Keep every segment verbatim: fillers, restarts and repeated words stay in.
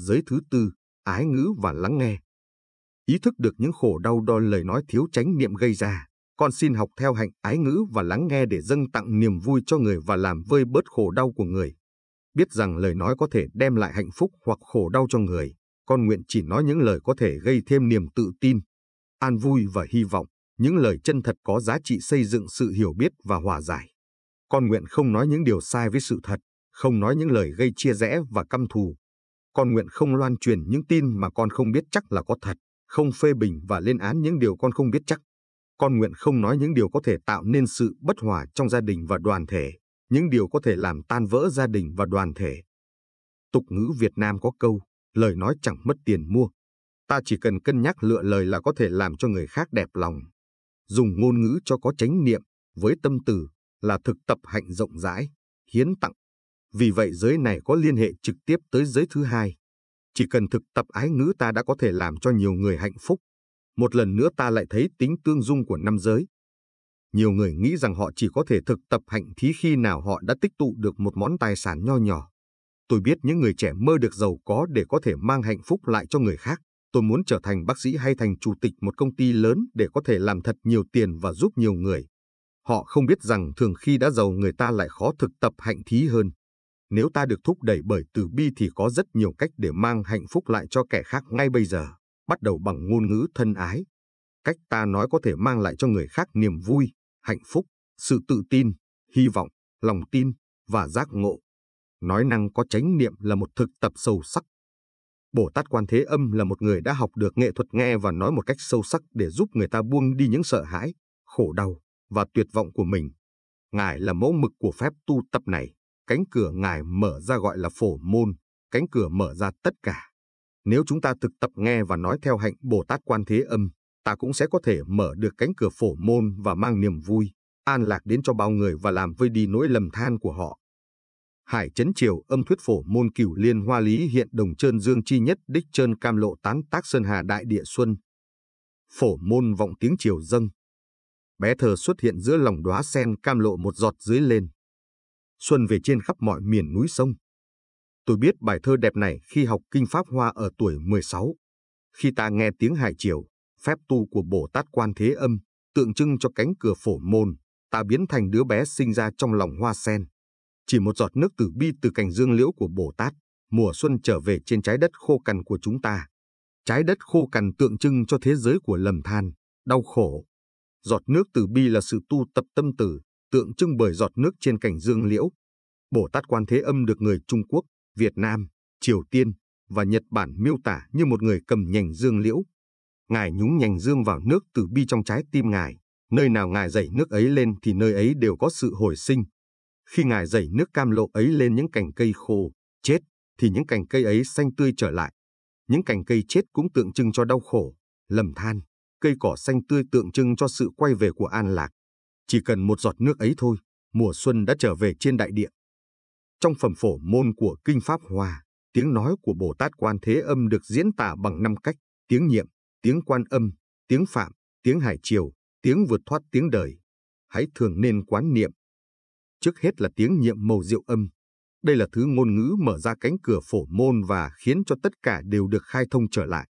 Giới thứ tư, ái ngữ và lắng nghe. Ý thức được những khổ đau do lời nói thiếu chánh niệm gây ra, con xin học theo hạnh ái ngữ và lắng nghe để dâng tặng niềm vui cho người và làm vơi bớt khổ đau của người. Biết rằng lời nói có thể đem lại hạnh phúc hoặc khổ đau cho người, con nguyện chỉ nói những lời có thể gây thêm niềm tự tin, an vui và hy vọng, những lời chân thật có giá trị xây dựng sự hiểu biết và hòa giải. Con nguyện không nói những điều sai với sự thật, không nói những lời gây chia rẽ và căm thù. Con nguyện không loan truyền những tin mà con không biết chắc là có thật, không phê bình và lên án những điều con không biết chắc. Con nguyện không nói những điều có thể tạo nên sự bất hòa trong gia đình và đoàn thể, những điều có thể làm tan vỡ gia đình và đoàn thể. Tục ngữ Việt Nam có câu, lời nói chẳng mất tiền mua. Ta chỉ cần cân nhắc lựa lời là có thể làm cho người khác đẹp lòng. Dùng ngôn ngữ cho có chánh niệm, với tâm từ, là thực tập hạnh rộng rãi, hiến tặng. Vì vậy giới này có liên hệ trực tiếp tới giới thứ hai. Chỉ cần thực tập ái ngữ ta đã có thể làm cho nhiều người hạnh phúc. Một lần nữa ta lại thấy tính tương dung của năm giới. Nhiều người nghĩ rằng họ chỉ có thể thực tập hạnh thí khi nào họ đã tích tụ được một món tài sản nho nhỏ. Tôi biết những người trẻ mơ được giàu có để có thể mang hạnh phúc lại cho người khác. Tôi muốn trở thành bác sĩ hay thành chủ tịch một công ty lớn để có thể làm thật nhiều tiền và giúp nhiều người. Họ không biết rằng thường khi đã giàu người ta lại khó thực tập hạnh thí hơn. Nếu ta được thúc đẩy bởi từ bi thì có rất nhiều cách để mang hạnh phúc lại cho kẻ khác ngay bây giờ, bắt đầu bằng ngôn ngữ thân ái. Cách ta nói có thể mang lại cho người khác niềm vui, hạnh phúc, sự tự tin, hy vọng, lòng tin và giác ngộ. Nói năng có chánh niệm là một thực tập sâu sắc. Bồ Tát Quan Thế Âm là một người đã học được nghệ thuật nghe và nói một cách sâu sắc để giúp người ta buông đi những sợ hãi, khổ đau và tuyệt vọng của mình. Ngài là mẫu mực của phép tu tập này. Cánh cửa Ngài mở ra gọi là Phổ Môn, cánh cửa mở ra tất cả. Nếu chúng ta thực tập nghe và nói theo hạnh Bồ Tát Quan Thế Âm, ta cũng sẽ có thể mở được cánh cửa Phổ Môn và mang niềm vui, an lạc đến cho bao người và làm vơi đi nỗi lầm than của họ. Hải Trấn Triều âm thuyết Phổ Môn cửu liên hoa lý hiện đồng trơn dương chi nhất đích trơn cam lộ tán tác sơn hà đại địa xuân. Phổ Môn vọng tiếng triều dâng. Bé thơ xuất hiện giữa lòng đóa sen cam lộ một giọt dưới lên. Xuân về trên khắp mọi miền núi sông. Tôi biết bài thơ đẹp này khi học Kinh Pháp Hoa ở tuổi mười sáu. Khi ta nghe tiếng Hải Triều, phép tu của Bồ Tát Quan Thế Âm, tượng trưng cho cánh cửa Phổ Môn, ta biến thành đứa bé sinh ra trong lòng hoa sen. Chỉ một giọt nước từ bi từ cành dương liễu của Bồ Tát, mùa xuân trở về trên trái đất khô cằn của chúng ta. Trái đất khô cằn tượng trưng cho thế giới của lầm than, đau khổ. Giọt nước từ bi là sự tu tập tâm từ, tượng trưng bởi giọt nước trên cành dương liễu. Bồ Tát Quan Thế Âm được người Trung Quốc, Việt Nam, Triều Tiên và Nhật Bản miêu tả như một người cầm nhành dương liễu. Ngài nhúng nhành dương vào nước từ bi trong trái tim Ngài. Nơi nào Ngài dẩy nước ấy lên thì nơi ấy đều có sự hồi sinh. Khi Ngài dẩy nước cam lộ ấy lên những cành cây khô, chết, thì những cành cây ấy xanh tươi trở lại. Những cành cây chết cũng tượng trưng cho đau khổ, lầm than. Cây cỏ xanh tươi tượng trưng cho sự quay về của an lạc. Chỉ cần một giọt nước ấy thôi, mùa xuân đã trở về trên đại địa. Trong phẩm Phổ Môn của Kinh Pháp Hoa, tiếng nói của Bồ Tát Quan Thế Âm được diễn tả bằng năm cách: tiếng nhiệm, tiếng quan âm, tiếng phạm, tiếng hải triều, tiếng vượt thoát, tiếng đời. Hãy thường nên quán niệm. Trước hết là tiếng nhiệm màu diệu âm. Đây là thứ ngôn ngữ mở ra cánh cửa Phổ Môn và khiến cho tất cả đều được khai thông trở lại.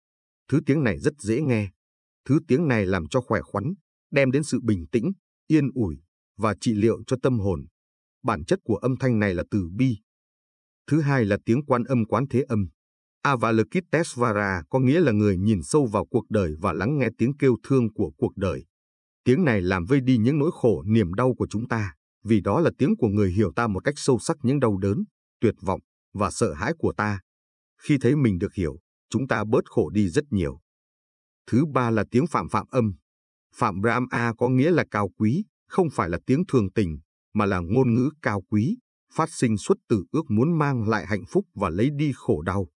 Thứ tiếng này rất dễ nghe. Thứ tiếng này làm cho khỏe khoắn, đem đến sự bình tĩnh, yên ủi và trị liệu cho tâm hồn. Bản chất của âm thanh này là từ bi. Thứ hai là tiếng quan âm Quán Thế Âm. Avalokitesvara có nghĩa là người nhìn sâu vào cuộc đời và lắng nghe tiếng kêu thương của cuộc đời. Tiếng này làm vơi đi những nỗi khổ niềm đau của chúng ta, vì đó là tiếng của người hiểu ta một cách sâu sắc những đau đớn, tuyệt vọng và sợ hãi của ta. Khi thấy mình được hiểu, chúng ta bớt khổ đi rất nhiều. Thứ ba là tiếng phạm phạm âm. Phạm Brahma có nghĩa là cao quý, không phải là tiếng thường tình, mà là ngôn ngữ cao quý, phát sinh xuất từ ước muốn mang lại hạnh phúc và lấy đi khổ đau.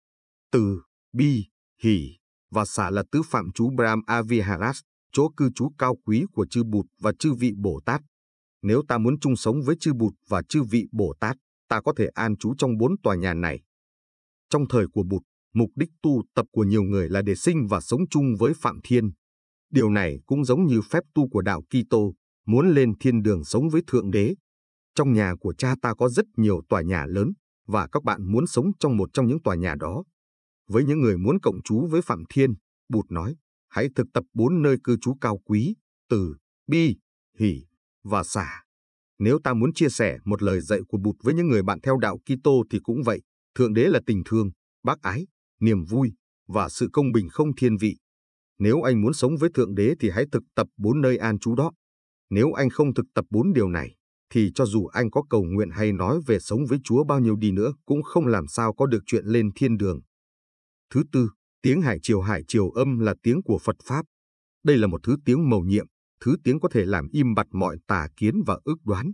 Từ, bi, hỷ và xả là tứ phạm chú Brahma Viharas, chỗ cư trú cao quý của chư Bụt và chư vị Bồ Tát. Nếu ta muốn chung sống với chư Bụt và chư vị Bồ Tát, ta có thể an trú trong bốn tòa nhà này. Trong thời của Bụt, mục đích tu tập của nhiều người là để sinh và sống chung với Phạm Thiên. Điều này cũng giống như phép tu của đạo Kitô, muốn lên thiên đường sống với Thượng Đế. Trong nhà của cha ta có rất nhiều tòa nhà lớn, và các bạn muốn sống trong một trong những tòa nhà đó. Với những người muốn cộng trú với Phạm Thiên, Bụt nói, hãy thực tập bốn nơi cư trú cao quý, từ, bi, hỷ và xả. Nếu ta muốn chia sẻ một lời dạy của Bụt với những người bạn theo đạo Kitô thì cũng vậy. Thượng đế là tình thương, bác ái, niềm vui và sự công bình không thiên vị. Nếu anh muốn sống với Thượng đế thì hãy thực tập bốn nơi an trú đó. Nếu anh không thực tập bốn điều này, thì cho dù anh có cầu nguyện hay nói về sống với Chúa bao nhiêu đi nữa cũng không làm sao có được chuyện lên thiên đường. Thứ tư, tiếng hải triều hải triều âm là tiếng của Phật Pháp. Đây là một thứ tiếng mầu nhiệm, thứ tiếng có thể làm im bặt mọi tà kiến và ước đoán.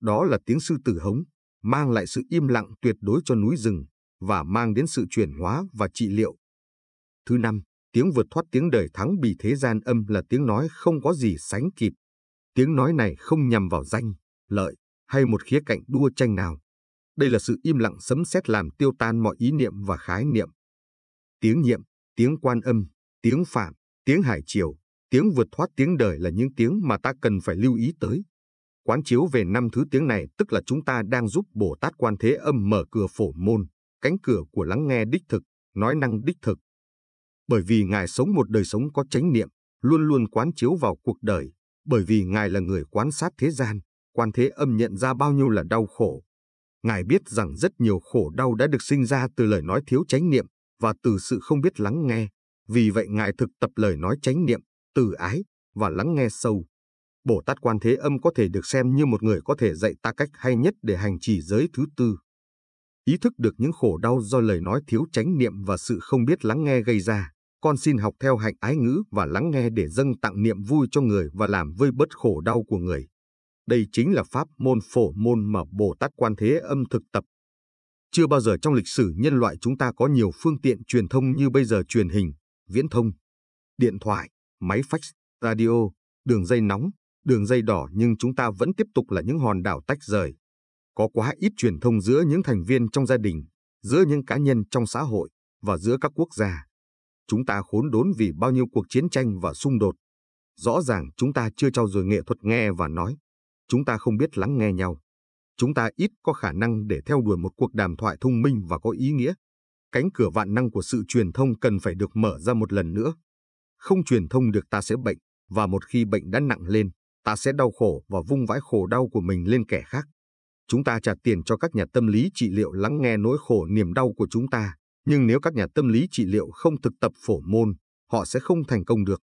Đó là tiếng sư tử hống, mang lại sự im lặng tuyệt đối cho núi rừng và mang đến sự chuyển hóa và trị liệu. Thứ năm, tiếng vượt thoát tiếng đời thắng bì thế gian âm là tiếng nói không có gì sánh kịp. Tiếng nói này không nhằm vào danh, lợi hay một khía cạnh đua tranh nào. Đây là sự im lặng sấm sét làm tiêu tan mọi ý niệm và khái niệm. Tiếng nhiệm, tiếng quan âm, tiếng phạm, tiếng hải triều, tiếng vượt thoát tiếng đời là những tiếng mà ta cần phải lưu ý tới. Quán chiếu về năm thứ tiếng này tức là chúng ta đang giúp Bồ Tát Quan Thế Âm mở cửa Phổ Môn, cánh cửa của lắng nghe đích thực, nói năng đích thực. Bởi vì Ngài sống một đời sống có chánh niệm, luôn luôn quán chiếu vào cuộc đời, bởi vì Ngài là người quan sát thế gian, Quan Thế Âm nhận ra bao nhiêu là đau khổ. Ngài biết rằng rất nhiều khổ đau đã được sinh ra từ lời nói thiếu chánh niệm và từ sự không biết lắng nghe. Vì vậy Ngài thực tập lời nói chánh niệm, từ ái và lắng nghe sâu. Bồ Tát Quan Thế Âm có thể được xem như một người có thể dạy ta cách hay nhất để hành trì giới thứ tư. Ý thức được những khổ đau do lời nói thiếu chánh niệm và sự không biết lắng nghe gây ra, con xin học theo hạnh ái ngữ và lắng nghe để dâng tặng niềm vui cho người và làm vơi bớt khổ đau của người. Đây chính là pháp môn Phổ Môn mà Bồ Tát Quan Thế Âm thực tập. Chưa bao giờ trong lịch sử nhân loại chúng ta có nhiều phương tiện truyền thông như bây giờ: truyền hình, viễn thông, điện thoại, máy fax, radio, đường dây nóng, đường dây đỏ, nhưng chúng ta vẫn tiếp tục là những hòn đảo tách rời. Có quá ít truyền thông giữa những thành viên trong gia đình, giữa những cá nhân trong xã hội và giữa các quốc gia. Chúng ta khốn đốn vì bao nhiêu cuộc chiến tranh và xung đột. Rõ ràng chúng ta chưa trau dồi nghệ thuật nghe và nói. Chúng ta không biết lắng nghe nhau. Chúng ta ít có khả năng để theo đuổi một cuộc đàm thoại thông minh và có ý nghĩa. Cánh cửa vạn năng của sự truyền thông cần phải được mở ra một lần nữa. Không truyền thông được ta sẽ bệnh, và một khi bệnh đã nặng lên, ta sẽ đau khổ và vung vãi khổ đau của mình lên kẻ khác. Chúng ta trả tiền cho các nhà tâm lý trị liệu lắng nghe nỗi khổ niềm đau của chúng ta, nhưng nếu các nhà tâm lý trị liệu không thực tập Phổ Môn, họ sẽ không thành công được.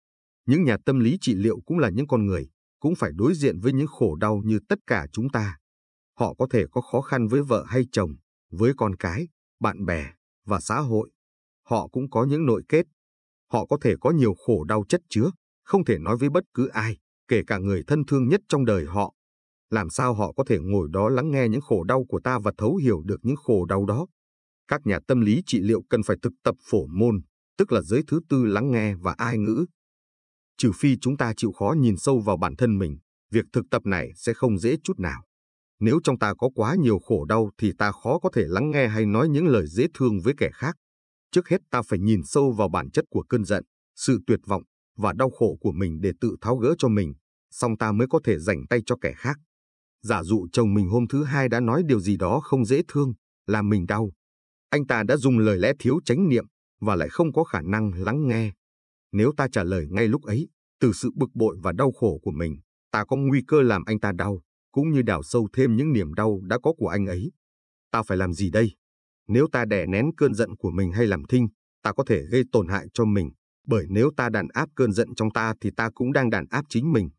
Những nhà tâm lý trị liệu cũng là những con người, cũng phải đối diện với những khổ đau như tất cả chúng ta. Họ có thể có khó khăn với vợ hay chồng, với con cái, bạn bè và xã hội. Họ cũng có những nội kết. Họ có thể có nhiều khổ đau chất chứa, không thể nói với bất cứ ai, kể cả người thân thương nhất trong đời họ. Làm sao họ có thể ngồi đó lắng nghe những khổ đau của ta và thấu hiểu được những khổ đau đó? Các nhà tâm lý trị liệu cần phải thực tập Phổ Môn, tức là giới thứ tư lắng nghe và ai ngữ. Trừ phi chúng ta chịu khó nhìn sâu vào bản thân mình, việc thực tập này sẽ không dễ chút nào. Nếu trong ta có quá nhiều khổ đau thì ta khó có thể lắng nghe hay nói những lời dễ thương với kẻ khác. Trước hết ta phải nhìn sâu vào bản chất của cơn giận, sự tuyệt vọng và đau khổ của mình để tự tháo gỡ cho mình, xong ta mới có thể rảnh tay cho kẻ khác. Giả dụ chồng mình hôm thứ hai đã nói điều gì đó không dễ thương, làm mình đau. Anh ta đã dùng lời lẽ thiếu chánh niệm và lại không có khả năng lắng nghe. Nếu ta trả lời ngay lúc ấy, từ sự bực bội và đau khổ của mình, ta có nguy cơ làm anh ta đau, cũng như đào sâu thêm những niềm đau đã có của anh ấy. Ta phải làm gì đây? Nếu ta đè nén cơn giận của mình hay làm thinh, ta có thể gây tổn hại cho mình, bởi nếu ta đàn áp cơn giận trong ta thì ta cũng đang đàn áp chính mình.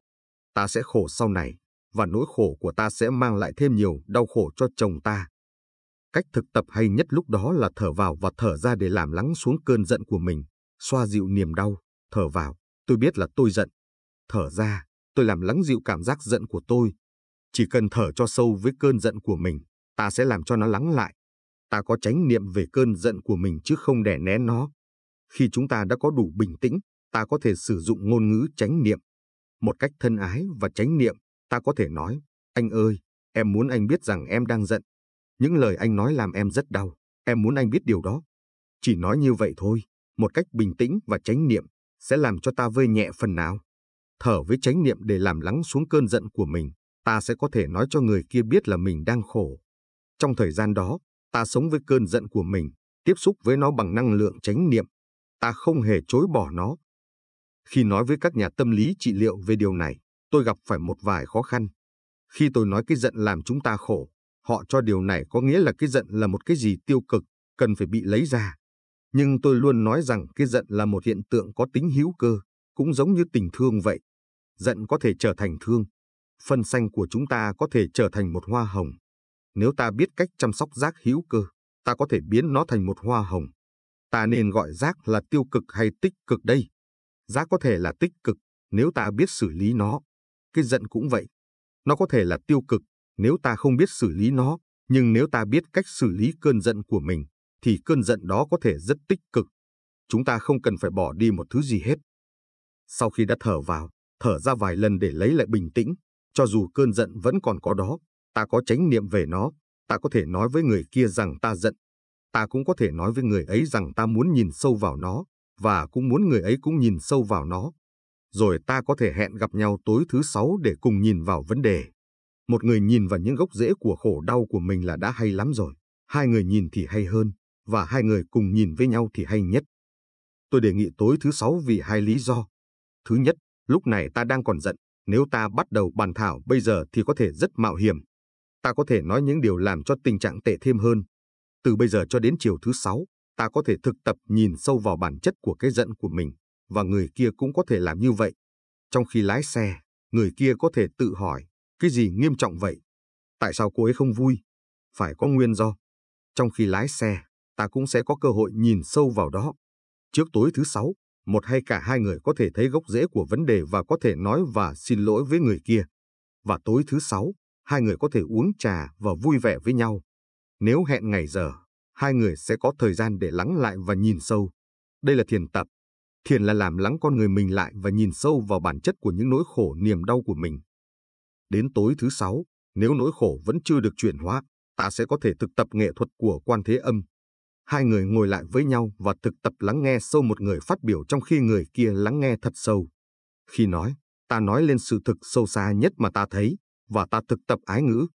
Ta sẽ khổ sau này, và nỗi khổ của ta sẽ mang lại thêm nhiều đau khổ cho chồng ta. Cách thực tập hay nhất lúc đó là thở vào và thở ra để làm lắng xuống cơn giận của mình, xoa dịu niềm đau. Thở vào, tôi biết là tôi giận. Thở ra, tôi làm lắng dịu cảm giác giận của tôi. Chỉ cần thở cho sâu với cơn giận của mình, ta sẽ làm cho nó lắng lại. Ta có chánh niệm về cơn giận của mình chứ không đè nén nó. Khi chúng ta đã có đủ bình tĩnh, ta có thể sử dụng ngôn ngữ chánh niệm. Một cách thân ái và chánh niệm, ta có thể nói, anh ơi, em muốn anh biết rằng em đang giận. Những lời anh nói làm em rất đau, em muốn anh biết điều đó. Chỉ nói như vậy thôi, một cách bình tĩnh và chánh niệm sẽ làm cho ta vơi nhẹ phần nào. Thở với chánh niệm để làm lắng xuống cơn giận của mình, ta sẽ có thể nói cho người kia biết là mình đang khổ. Trong thời gian đó, ta sống với cơn giận của mình, tiếp xúc với nó bằng năng lượng chánh niệm, ta không hề chối bỏ nó. Khi nói với các nhà tâm lý trị liệu về điều này, tôi gặp phải một vài khó khăn. Khi tôi nói cái giận làm chúng ta khổ, họ cho điều này có nghĩa là cái giận là một cái gì tiêu cực, cần phải bị lấy ra. Nhưng tôi luôn nói rằng cái giận là một hiện tượng có tính hữu cơ, cũng giống như tình thương vậy. Giận có thể trở thành thương. Phân xanh của chúng ta có thể trở thành một hoa hồng. Nếu ta biết cách chăm sóc rác hữu cơ, ta có thể biến nó thành một hoa hồng. Ta nên gọi rác là tiêu cực hay tích cực đây? Rác có thể là tích cực nếu ta biết xử lý nó. Cái giận cũng vậy. Nó có thể là tiêu cực nếu ta không biết xử lý nó. Nhưng nếu ta biết cách xử lý cơn giận của mình, thì cơn giận đó có thể rất tích cực. Chúng ta không cần phải bỏ đi một thứ gì hết. Sau khi đã thở vào, thở ra vài lần để lấy lại bình tĩnh, cho dù cơn giận vẫn còn có đó, ta có chánh niệm về nó, ta có thể nói với người kia rằng ta giận. Ta cũng có thể nói với người ấy rằng ta muốn nhìn sâu vào nó, và cũng muốn người ấy cũng nhìn sâu vào nó. Rồi ta có thể hẹn gặp nhau tối thứ sáu để cùng nhìn vào vấn đề. Một người nhìn vào những gốc rễ của khổ đau của mình là đã hay lắm rồi. Hai người nhìn thì hay hơn, và hai người cùng nhìn với nhau thì hay nhất. Tôi đề nghị tối thứ sáu vì hai lý do. Thứ nhất, lúc này ta đang còn giận. Nếu ta bắt đầu bàn thảo bây giờ thì có thể rất mạo hiểm. Ta có thể nói những điều làm cho tình trạng tệ thêm hơn. Từ bây giờ cho đến chiều thứ sáu, ta có thể thực tập nhìn sâu vào bản chất của cái giận của mình, và người kia cũng có thể làm như vậy. Trong khi lái xe, người kia có thể tự hỏi, cái gì nghiêm trọng vậy? Tại sao cô ấy không vui? Phải có nguyên do. Trong khi lái xe, ta cũng sẽ có cơ hội nhìn sâu vào đó. Trước tối thứ sáu, một hay cả hai người có thể thấy gốc rễ của vấn đề và có thể nói và xin lỗi với người kia. Và tối thứ sáu, hai người có thể uống trà và vui vẻ với nhau. Nếu hẹn ngày giờ, hai người sẽ có thời gian để lắng lại và nhìn sâu. Đây là thiền tập. Thiền là làm lắng con người mình lại và nhìn sâu vào bản chất của những nỗi khổ niềm đau của mình. Đến tối thứ sáu, nếu nỗi khổ vẫn chưa được chuyển hóa, ta sẽ có thể thực tập nghệ thuật của Quan Thế Âm. Hai người ngồi lại với nhau và thực tập lắng nghe sâu, một người phát biểu trong khi người kia lắng nghe thật sâu. Khi nói, ta nói lên sự thực sâu xa nhất mà ta thấy, và ta thực tập ái ngữ.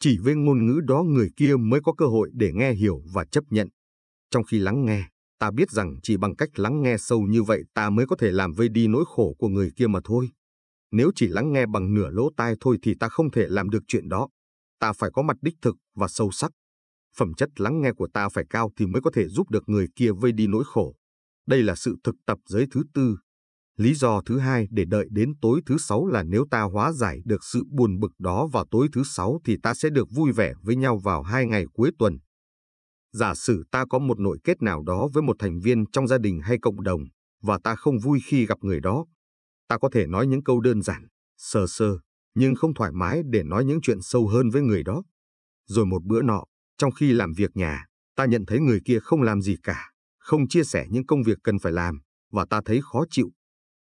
Chỉ với ngôn ngữ đó người kia mới có cơ hội để nghe hiểu và chấp nhận. Trong khi lắng nghe, ta biết rằng chỉ bằng cách lắng nghe sâu như vậy ta mới có thể làm vơi đi nỗi khổ của người kia mà thôi. Nếu chỉ lắng nghe bằng nửa lỗ tai thôi thì ta không thể làm được chuyện đó. Ta phải có mặt đích thực và sâu sắc. Phẩm chất lắng nghe của ta phải cao thì mới có thể giúp được người kia vơi đi nỗi khổ. Đây là sự thực tập giới thứ tư. Lý do thứ hai để đợi đến tối thứ sáu là nếu ta hóa giải được sự buồn bực đó vào tối thứ sáu thì ta sẽ được vui vẻ với nhau vào hai ngày cuối tuần. Giả sử ta có một nội kết nào đó với một thành viên trong gia đình hay cộng đồng và ta không vui khi gặp người đó, ta có thể nói những câu đơn giản, sơ sơ, nhưng không thoải mái để nói những chuyện sâu hơn với người đó. Rồi một bữa nọ, trong khi làm việc nhà, ta nhận thấy người kia không làm gì cả, không chia sẻ những công việc cần phải làm, và ta thấy khó chịu.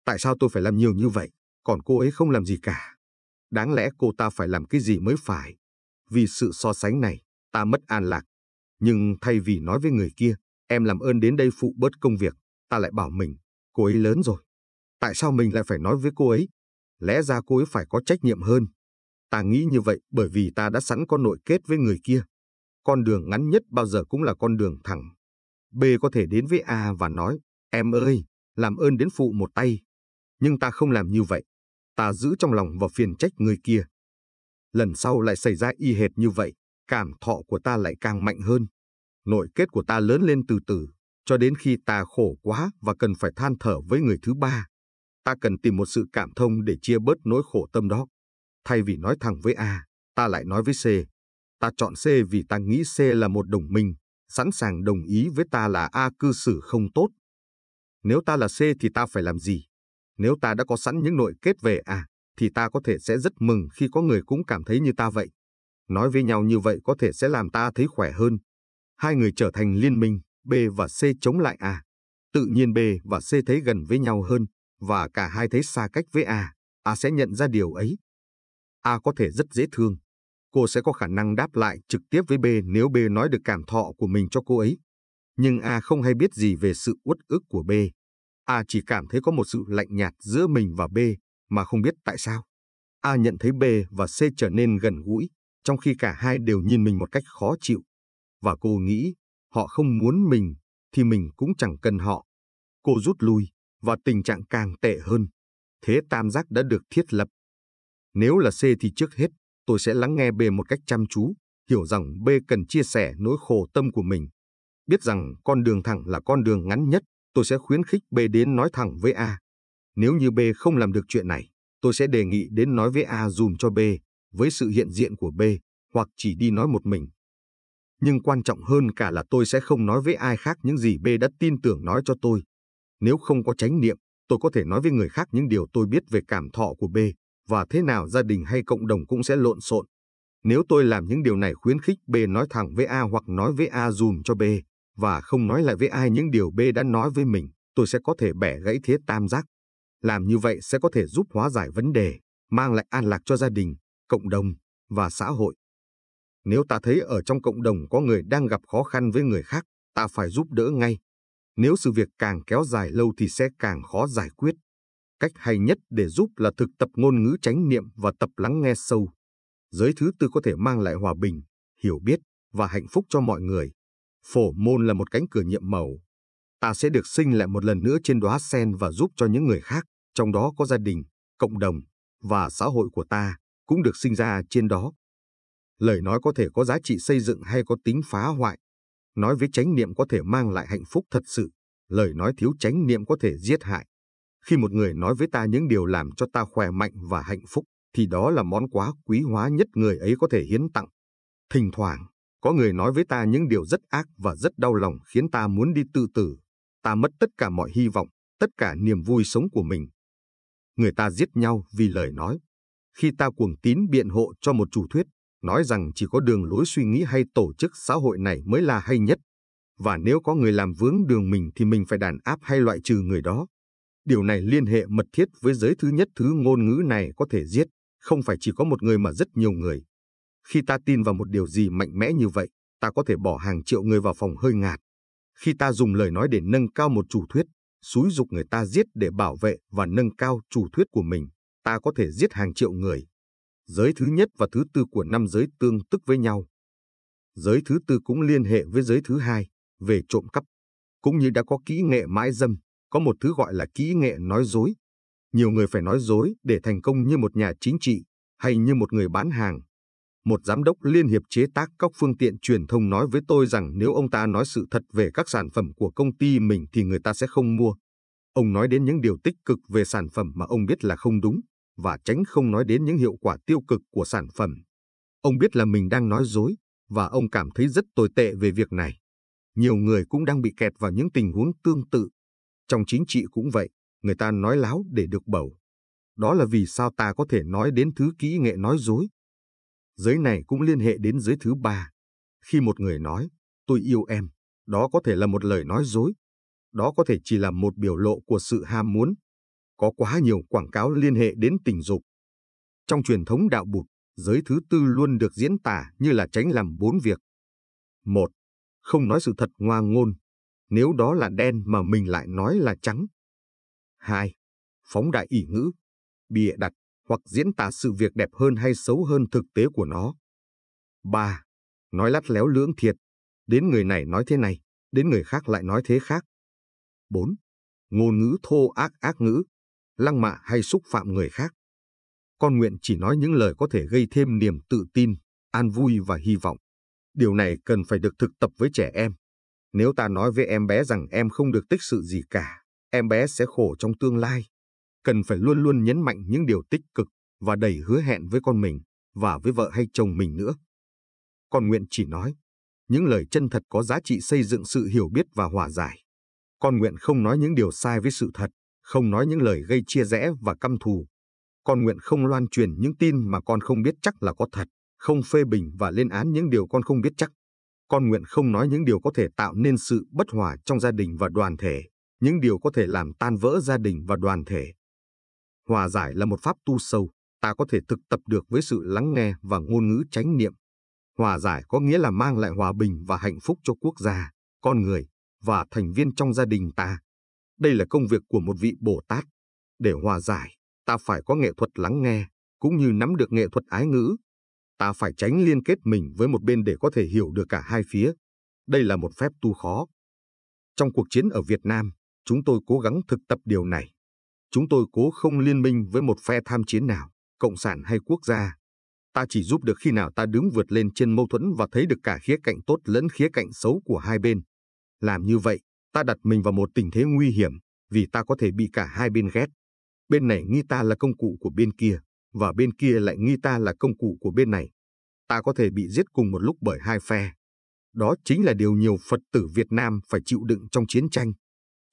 Tại sao tôi phải làm nhiều như vậy, còn cô ấy không làm gì cả? Đáng lẽ cô ta phải làm cái gì mới phải? Vì sự so sánh này, ta mất an lạc. Nhưng thay vì nói với người kia, em làm ơn đến đây phụ bớt công việc, ta lại bảo mình, cô ấy lớn rồi. Tại sao mình lại phải nói với cô ấy? Lẽ ra cô ấy phải có trách nhiệm hơn. Ta nghĩ như vậy bởi vì ta đã sẵn có nội kết với người kia. Con đường ngắn nhất bao giờ cũng là con đường thẳng. B có thể đến với A và nói, em ơi, làm ơn đến phụ một tay. Nhưng ta không làm như vậy. Ta giữ trong lòng và phiền trách người kia. Lần sau lại xảy ra y hệt như vậy, cảm thọ của ta lại càng mạnh hơn. Nội kết của ta lớn lên từ từ, cho đến khi ta khổ quá và cần phải than thở với người thứ ba. Ta cần tìm một sự cảm thông để chia bớt nỗi khổ tâm đó. Thay vì nói thẳng với A, ta lại nói với C. Ta chọn C vì ta nghĩ C là một đồng minh, sẵn sàng đồng ý với ta là A cư xử không tốt. Nếu ta là C thì ta phải làm gì? Nếu ta đã có sẵn những nội kết về A, thì ta có thể sẽ rất mừng khi có người cũng cảm thấy như ta vậy. Nói với nhau như vậy có thể sẽ làm ta thấy khỏe hơn. Hai người trở thành liên minh, B và C chống lại A. Tự nhiên B và C thấy gần với nhau hơn, và cả hai thấy xa cách với A. A sẽ nhận ra điều ấy. A có thể rất dễ thương. Cô sẽ có khả năng đáp lại trực tiếp với B nếu B nói được cảm thọ của mình cho cô ấy. Nhưng A không hay biết gì về sự uất ức của B. A chỉ cảm thấy có một sự lạnh nhạt giữa mình và B mà không biết tại sao. A nhận thấy B và C trở nên gần gũi, trong khi cả hai đều nhìn mình một cách khó chịu. Và cô nghĩ, họ không muốn mình, thì mình cũng chẳng cần họ. Cô rút lui, và tình trạng càng tệ hơn. Thế tam giác đã được thiết lập. Nếu là C thì trước hết, tôi sẽ lắng nghe B một cách chăm chú, hiểu rằng B cần chia sẻ nỗi khổ tâm của mình. Biết rằng con đường thẳng là con đường ngắn nhất, tôi sẽ khuyến khích B đến nói thẳng với A. Nếu như B không làm được chuyện này, tôi sẽ đề nghị đến nói với A dùm cho B, với sự hiện diện của B, hoặc chỉ đi nói một mình. Nhưng quan trọng hơn cả là tôi sẽ không nói với ai khác những gì B đã tin tưởng nói cho tôi. Nếu không có chánh niệm, tôi có thể nói với người khác những điều tôi biết về cảm thọ của B, và thế nào gia đình hay cộng đồng cũng sẽ lộn xộn. Nếu tôi làm những điều này, khuyến khích B nói thẳng với A hoặc nói với A dùm cho B, và không nói lại với ai những điều B đã nói với mình, tôi sẽ có thể bẻ gãy thế tam giác. Làm như vậy sẽ có thể giúp hóa giải vấn đề, mang lại an lạc cho gia đình, cộng đồng và xã hội. Nếu ta thấy ở trong cộng đồng có người đang gặp khó khăn với người khác, ta phải giúp đỡ ngay. Nếu sự việc càng kéo dài lâu thì sẽ càng khó giải quyết. Cách hay nhất để giúp là thực tập ngôn ngữ chánh niệm và tập lắng nghe sâu. Giới thứ tư có thể mang lại hòa bình, hiểu biết và hạnh phúc cho mọi người. Phổ môn là một cánh cửa nhiệm màu. Ta sẽ được sinh lại một lần nữa trên đóa sen và giúp cho những người khác, trong đó có gia đình, cộng đồng và xã hội của ta, cũng được sinh ra trên đó. Lời nói có thể có giá trị xây dựng hay có tính phá hoại. Nói với chánh niệm có thể mang lại hạnh phúc thật sự. Lời nói thiếu chánh niệm có thể giết hại. Khi một người nói với ta những điều làm cho ta khỏe mạnh và hạnh phúc, thì đó là món quà quý hóa nhất người ấy có thể hiến tặng. Thỉnh thoảng, có người nói với ta những điều rất ác và rất đau lòng khiến ta muốn đi tự tử. Ta mất tất cả mọi hy vọng, tất cả niềm vui sống của mình. Người ta giết nhau vì lời nói. Khi ta cuồng tín biện hộ cho một chủ thuyết, nói rằng chỉ có đường lối suy nghĩ hay tổ chức xã hội này mới là hay nhất. Và nếu có người làm vướng đường mình thì mình phải đàn áp hay loại trừ người đó. Điều này liên hệ mật thiết với giới thứ nhất, thứ ngôn ngữ này có thể giết, không phải chỉ có một người mà rất nhiều người. Khi ta tin vào một điều gì mạnh mẽ như vậy, ta có thể bỏ hàng triệu người vào phòng hơi ngạt. Khi ta dùng lời nói để nâng cao một chủ thuyết, xúi giục người ta giết để bảo vệ và nâng cao chủ thuyết của mình, ta có thể giết hàng triệu người. Giới thứ nhất và thứ tư của năm giới tương tức với nhau. Giới thứ tư cũng liên hệ với giới thứ hai, về trộm cắp. Cũng như đã có kỹ nghệ mãi dâm, có một thứ gọi là kỹ nghệ nói dối. Nhiều người phải nói dối để thành công như một nhà chính trị hay như một người bán hàng. Một giám đốc liên hiệp chế tác các phương tiện truyền thông nói với tôi rằng nếu ông ta nói sự thật về các sản phẩm của công ty mình thì người ta sẽ không mua. Ông nói đến những điều tích cực về sản phẩm mà ông biết là không đúng, và tránh không nói đến những hiệu quả tiêu cực của sản phẩm. Ông biết là mình đang nói dối, và ông cảm thấy rất tồi tệ về việc này. Nhiều người cũng đang bị kẹt vào những tình huống tương tự. Trong chính trị cũng vậy, người ta nói láo để được bầu. Đó là vì sao ta có thể nói đến thứ kỹ nghệ nói dối. Giới này cũng liên hệ đến giới thứ ba. Khi một người nói, tôi yêu em, đó có thể là một lời nói dối. Đó có thể chỉ là một biểu lộ của sự ham muốn. Có quá nhiều quảng cáo liên hệ đến tình dục. Trong truyền thống đạo Bụt, giới thứ tư luôn được diễn tả như là tránh làm bốn việc. Một, không nói sự thật ngoa ngôn, nếu đó là đen mà mình lại nói là trắng. Hai, phóng đại ỷ ngữ, bịa đặt hoặc diễn tả sự việc đẹp hơn hay xấu hơn thực tế của nó. Ba, nói lắt léo lưỡng thiệt, đến người này nói thế này, đến người khác lại nói thế khác. Bốn, ngôn ngữ thô ác ác ngữ, lăng mạ hay xúc phạm người khác. Con nguyện chỉ nói những lời có thể gây thêm niềm tự tin, an vui và hy vọng. Điều này cần phải được thực tập với trẻ em. Nếu ta nói với em bé rằng em không được tích sự gì cả, em bé sẽ khổ trong tương lai. Cần phải luôn luôn nhấn mạnh những điều tích cực và đầy hứa hẹn với con mình và với vợ hay chồng mình nữa. Con nguyện chỉ nói những lời chân thật có giá trị xây dựng sự hiểu biết và hòa giải. Con nguyện không nói những điều sai với sự thật, không nói những lời gây chia rẽ và căm thù. Con nguyện không loan truyền những tin mà con không biết chắc là có thật, không phê bình và lên án những điều con không biết chắc. Con nguyện không nói những điều có thể tạo nên sự bất hòa trong gia đình và đoàn thể, những điều có thể làm tan vỡ gia đình và đoàn thể. Hòa giải là một pháp tu sâu, ta có thể thực tập được với sự lắng nghe và ngôn ngữ chánh niệm. Hòa giải có nghĩa là mang lại hòa bình và hạnh phúc cho quốc gia, con người và thành viên trong gia đình ta. Đây là công việc của một vị Bồ Tát. Để hòa giải, ta phải có nghệ thuật lắng nghe, cũng như nắm được nghệ thuật ái ngữ. Ta phải tránh liên kết mình với một bên để có thể hiểu được cả hai phía. Đây là một phép tu khó. Trong cuộc chiến ở Việt Nam, chúng tôi cố gắng thực tập điều này. Chúng tôi cố không liên minh với một phe tham chiến nào, cộng sản hay quốc gia. Ta chỉ giúp được khi nào ta đứng vượt lên trên mâu thuẫn và thấy được cả khía cạnh tốt lẫn khía cạnh xấu của hai bên. Làm như vậy, ta đặt mình vào một tình thế nguy hiểm, vì ta có thể bị cả hai bên ghét. Bên này nghi ta là công cụ của bên kia, và bên kia lại nghi ta là công cụ của bên này. Ta có thể bị giết cùng một lúc bởi hai phe. Đó chính là điều nhiều Phật tử Việt Nam phải chịu đựng trong chiến tranh.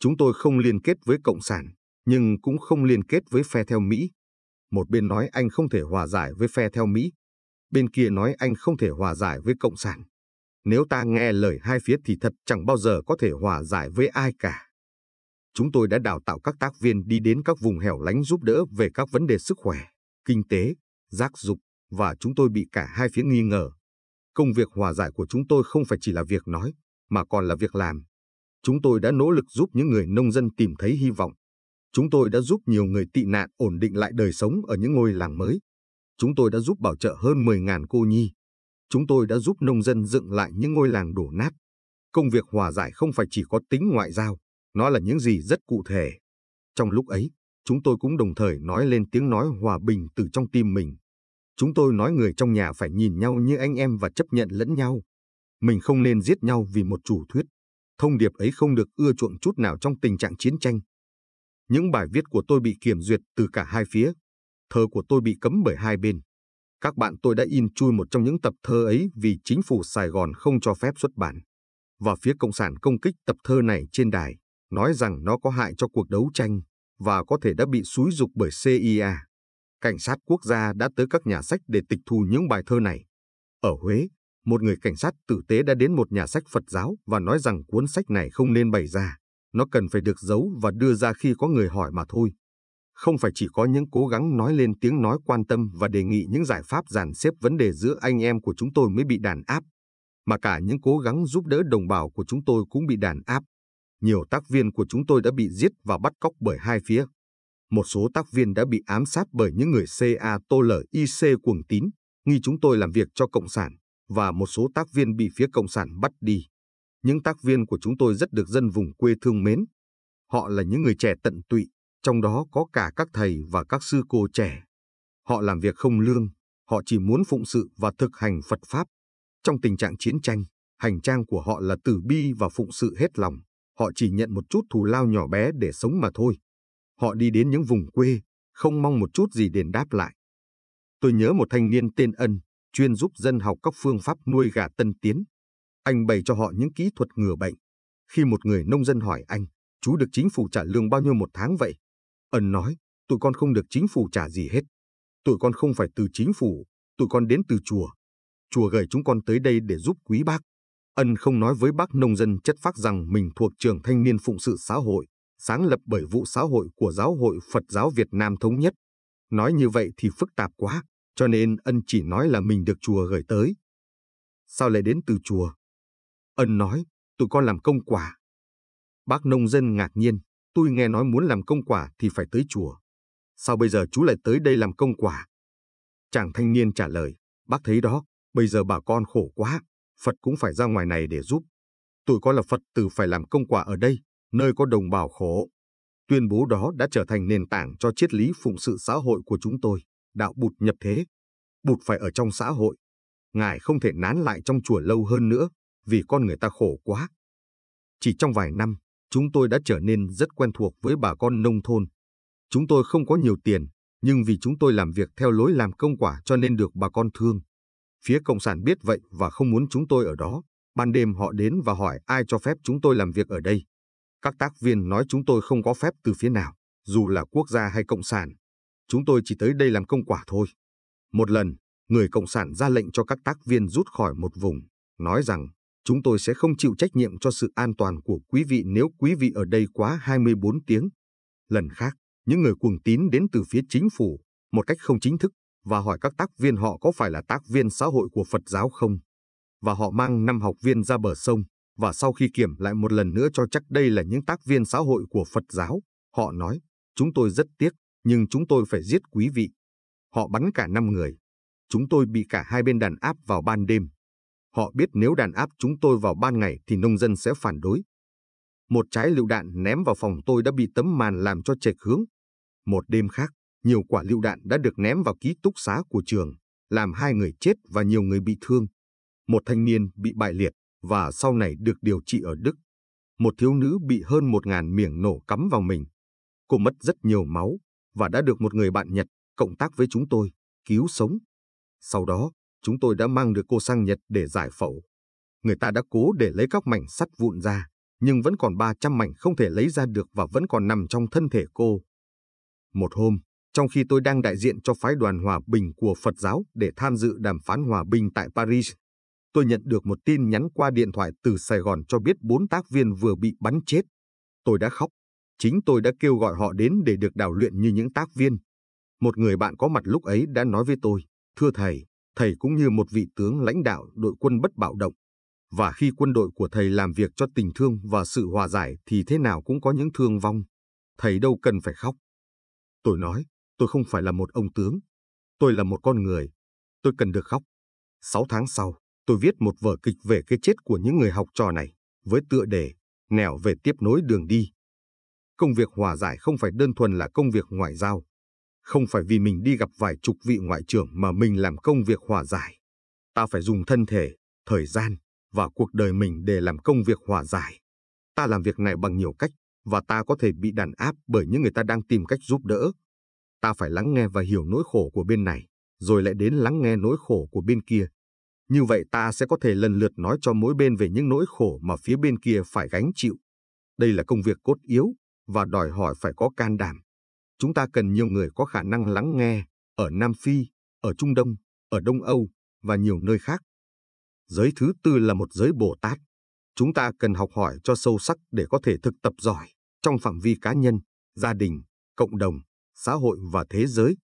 Chúng tôi không liên kết với Cộng sản, nhưng cũng không liên kết với phe theo Mỹ. Một bên nói anh không thể hòa giải với phe theo Mỹ, bên kia nói anh không thể hòa giải với Cộng sản. Nếu ta nghe lời hai phía thì thật chẳng bao giờ có thể hòa giải với ai cả. Chúng tôi đã đào tạo các tác viên đi đến các vùng hẻo lánh giúp đỡ về các vấn đề sức khỏe, kinh tế, giáo dục, và chúng tôi bị cả hai phía nghi ngờ. Công việc hòa giải của chúng tôi không phải chỉ là việc nói, mà còn là việc làm. Chúng tôi đã nỗ lực giúp những người nông dân tìm thấy hy vọng. Chúng tôi đã giúp nhiều người tị nạn ổn định lại đời sống ở những ngôi làng mới. Chúng tôi đã giúp bảo trợ hơn mười nghìn cô nhi. Chúng tôi đã giúp nông dân dựng lại những ngôi làng đổ nát. Công việc hòa giải không phải chỉ có tính ngoại giao, nó là những gì rất cụ thể. Trong lúc ấy, chúng tôi cũng đồng thời nói lên tiếng nói hòa bình từ trong tim mình. Chúng tôi nói người trong nhà phải nhìn nhau như anh em và chấp nhận lẫn nhau. Mình không nên giết nhau vì một chủ thuyết. Thông điệp ấy không được ưa chuộng chút nào trong tình trạng chiến tranh. Những bài viết của tôi bị kiểm duyệt từ cả hai phía. Thơ của tôi bị cấm bởi hai bên. Các bạn tôi đã in chui một trong những tập thơ ấy vì chính phủ Sài Gòn không cho phép xuất bản. Và phía Cộng sản công kích tập thơ này trên đài, nói rằng nó có hại cho cuộc đấu tranh và có thể đã bị xúi giục bởi xê i a. Cảnh sát quốc gia đã tới các nhà sách để tịch thu những bài thơ này. Ở Huế, một người cảnh sát tử tế đã đến một nhà sách Phật giáo và nói rằng cuốn sách này không nên bày ra. Nó cần phải được giấu và đưa ra khi có người hỏi mà thôi. Không phải chỉ có những cố gắng nói lên tiếng nói quan tâm và đề nghị những giải pháp dàn xếp vấn đề giữa anh em của chúng tôi mới bị đàn áp, mà cả những cố gắng giúp đỡ đồng bào của chúng tôi cũng bị đàn áp. Nhiều tác viên của chúng tôi đã bị giết và bắt cóc bởi hai phía. Một số tác viên đã bị ám sát bởi những người C A T L I C cuồng tín, nghi chúng tôi làm việc cho Cộng sản, và một số tác viên bị phía Cộng sản bắt đi. Những tác viên của chúng tôi rất được dân vùng quê thương mến. Họ là những người trẻ tận tụy, trong đó có cả các thầy và các sư cô trẻ. Họ làm việc không lương, họ chỉ muốn phụng sự và thực hành Phật Pháp. Trong tình trạng chiến tranh, hành trang của họ là từ bi và phụng sự hết lòng. Họ chỉ nhận một chút thù lao nhỏ bé để sống mà thôi. Họ đi đến những vùng quê, không mong một chút gì đền đáp lại. Tôi nhớ một thanh niên tên Ân, chuyên giúp dân học các phương pháp nuôi gà tân tiến. Anh bày cho họ những kỹ thuật ngừa bệnh. Khi một người nông dân hỏi anh, chú được chính phủ trả lương bao nhiêu một tháng vậy? Ân nói, tụi con không được chính phủ trả gì hết. Tụi con không phải từ chính phủ, tụi con đến từ chùa. Chùa gửi chúng con tới đây để giúp quý bác. Ân không nói với bác nông dân chất phác rằng mình thuộc trường thanh niên phụng sự xã hội, sáng lập bởi vụ xã hội của Giáo hội Phật giáo Việt Nam Thống nhất. Nói như vậy thì phức tạp quá, cho nên Ân chỉ nói là mình được chùa gửi tới. Sao lại đến từ chùa? Ân nói, tụi con làm công quả. Bác nông dân ngạc nhiên, tôi nghe nói muốn làm công quả thì phải tới chùa. Sao bây giờ chú lại tới đây làm công quả? Chàng thanh niên trả lời, bác thấy đó, bây giờ bà con khổ quá, Phật cũng phải ra ngoài này để giúp. Tụi con là Phật tử phải làm công quả ở đây, nơi có đồng bào khổ. Tuyên bố đó đã trở thành nền tảng cho triết lý phụng sự xã hội của chúng tôi, đạo Bụt nhập thế. Bụt phải ở trong xã hội. Ngài không thể nán lại trong chùa lâu hơn nữa, vì con người ta khổ quá. Chỉ trong vài năm, chúng tôi đã trở nên rất quen thuộc với bà con nông thôn. Chúng tôi không có nhiều tiền, nhưng vì chúng tôi làm việc theo lối làm công quả cho nên được bà con thương. Phía Cộng sản biết vậy và không muốn chúng tôi ở đó. Ban đêm họ đến và hỏi ai cho phép chúng tôi làm việc ở đây. Các tác viên nói chúng tôi không có phép từ phía nào, dù là quốc gia hay Cộng sản. Chúng tôi chỉ tới đây làm công quả thôi. Một lần, người Cộng sản ra lệnh cho các tác viên rút khỏi một vùng, nói rằng chúng tôi sẽ không chịu trách nhiệm cho sự an toàn của quý vị nếu quý vị ở đây quá hai mươi bốn tiếng. Lần khác, những người cuồng tín đến từ phía chính phủ, một cách không chính thức, và hỏi các tác viên họ có phải là tác viên xã hội của Phật giáo không. Và họ mang năm học viên ra bờ sông, và sau khi kiểm lại một lần nữa cho chắc đây là những tác viên xã hội của Phật giáo, họ nói, chúng tôi rất tiếc, nhưng chúng tôi phải giết quý vị. Họ bắn cả năm người. Chúng tôi bị cả hai bên đàn áp vào ban đêm. Họ biết nếu đàn áp chúng tôi vào ban ngày thì nông dân sẽ phản đối. Một trái lựu đạn ném vào phòng tôi đã bị tấm màn làm cho chệch hướng. Một đêm khác, nhiều quả lựu đạn đã được ném vào ký túc xá của trường, làm hai người chết và nhiều người bị thương. Một thanh niên bị bại liệt và sau này được điều trị ở Đức. Một thiếu nữ bị hơn một ngàn miếng nổ cắm vào mình. Cô mất rất nhiều máu và đã được một người bạn Nhật cộng tác với chúng tôi cứu sống. Sau đó, chúng tôi đã mang được cô sang Nhật để giải phẫu. Người ta đã cố để lấy các mảnh sắt vụn ra, nhưng vẫn còn ba trăm mảnh không thể lấy ra được và vẫn còn nằm trong thân thể cô. Một hôm, trong khi tôi đang đại diện cho phái đoàn hòa bình của Phật giáo để tham dự đàm phán hòa bình tại Paris, tôi nhận được một tin nhắn qua điện thoại từ Sài Gòn cho biết bốn tác viên vừa bị bắn chết. Tôi đã khóc. Chính tôi đã kêu gọi họ đến để được đào luyện như những tác viên. Một người bạn có mặt lúc ấy đã nói với tôi, thưa thầy, thầy cũng như một vị tướng lãnh đạo đội quân bất bạo động. Và khi quân đội của thầy làm việc cho tình thương và sự hòa giải thì thế nào cũng có những thương vong. Thầy đâu cần phải khóc. Tôi nói, tôi không phải là một ông tướng. Tôi là một con người. Tôi cần được khóc. Sáu tháng sau, tôi viết một vở kịch về cái chết của những người học trò này, với tựa đề, nẻo về tiếp nối đường đi. Công việc hòa giải không phải đơn thuần là công việc ngoại giao. Không phải vì mình đi gặp vài chục vị ngoại trưởng mà mình làm công việc hòa giải. Ta phải dùng thân thể, thời gian và cuộc đời mình để làm công việc hòa giải. Ta làm việc này bằng nhiều cách và ta có thể bị đàn áp bởi những người ta đang tìm cách giúp đỡ. Ta phải lắng nghe và hiểu nỗi khổ của bên này, rồi lại đến lắng nghe nỗi khổ của bên kia. Như vậy ta sẽ có thể lần lượt nói cho mỗi bên về những nỗi khổ mà phía bên kia phải gánh chịu. Đây là công việc cốt yếu và đòi hỏi phải có can đảm. Chúng ta cần nhiều người có khả năng lắng nghe ở Nam Phi, ở Trung Đông, ở Đông Âu và nhiều nơi khác. Giới thứ tư là một giới Bồ Tát. Chúng ta cần học hỏi cho sâu sắc để có thể thực tập giỏi trong phạm vi cá nhân, gia đình, cộng đồng, xã hội và thế giới.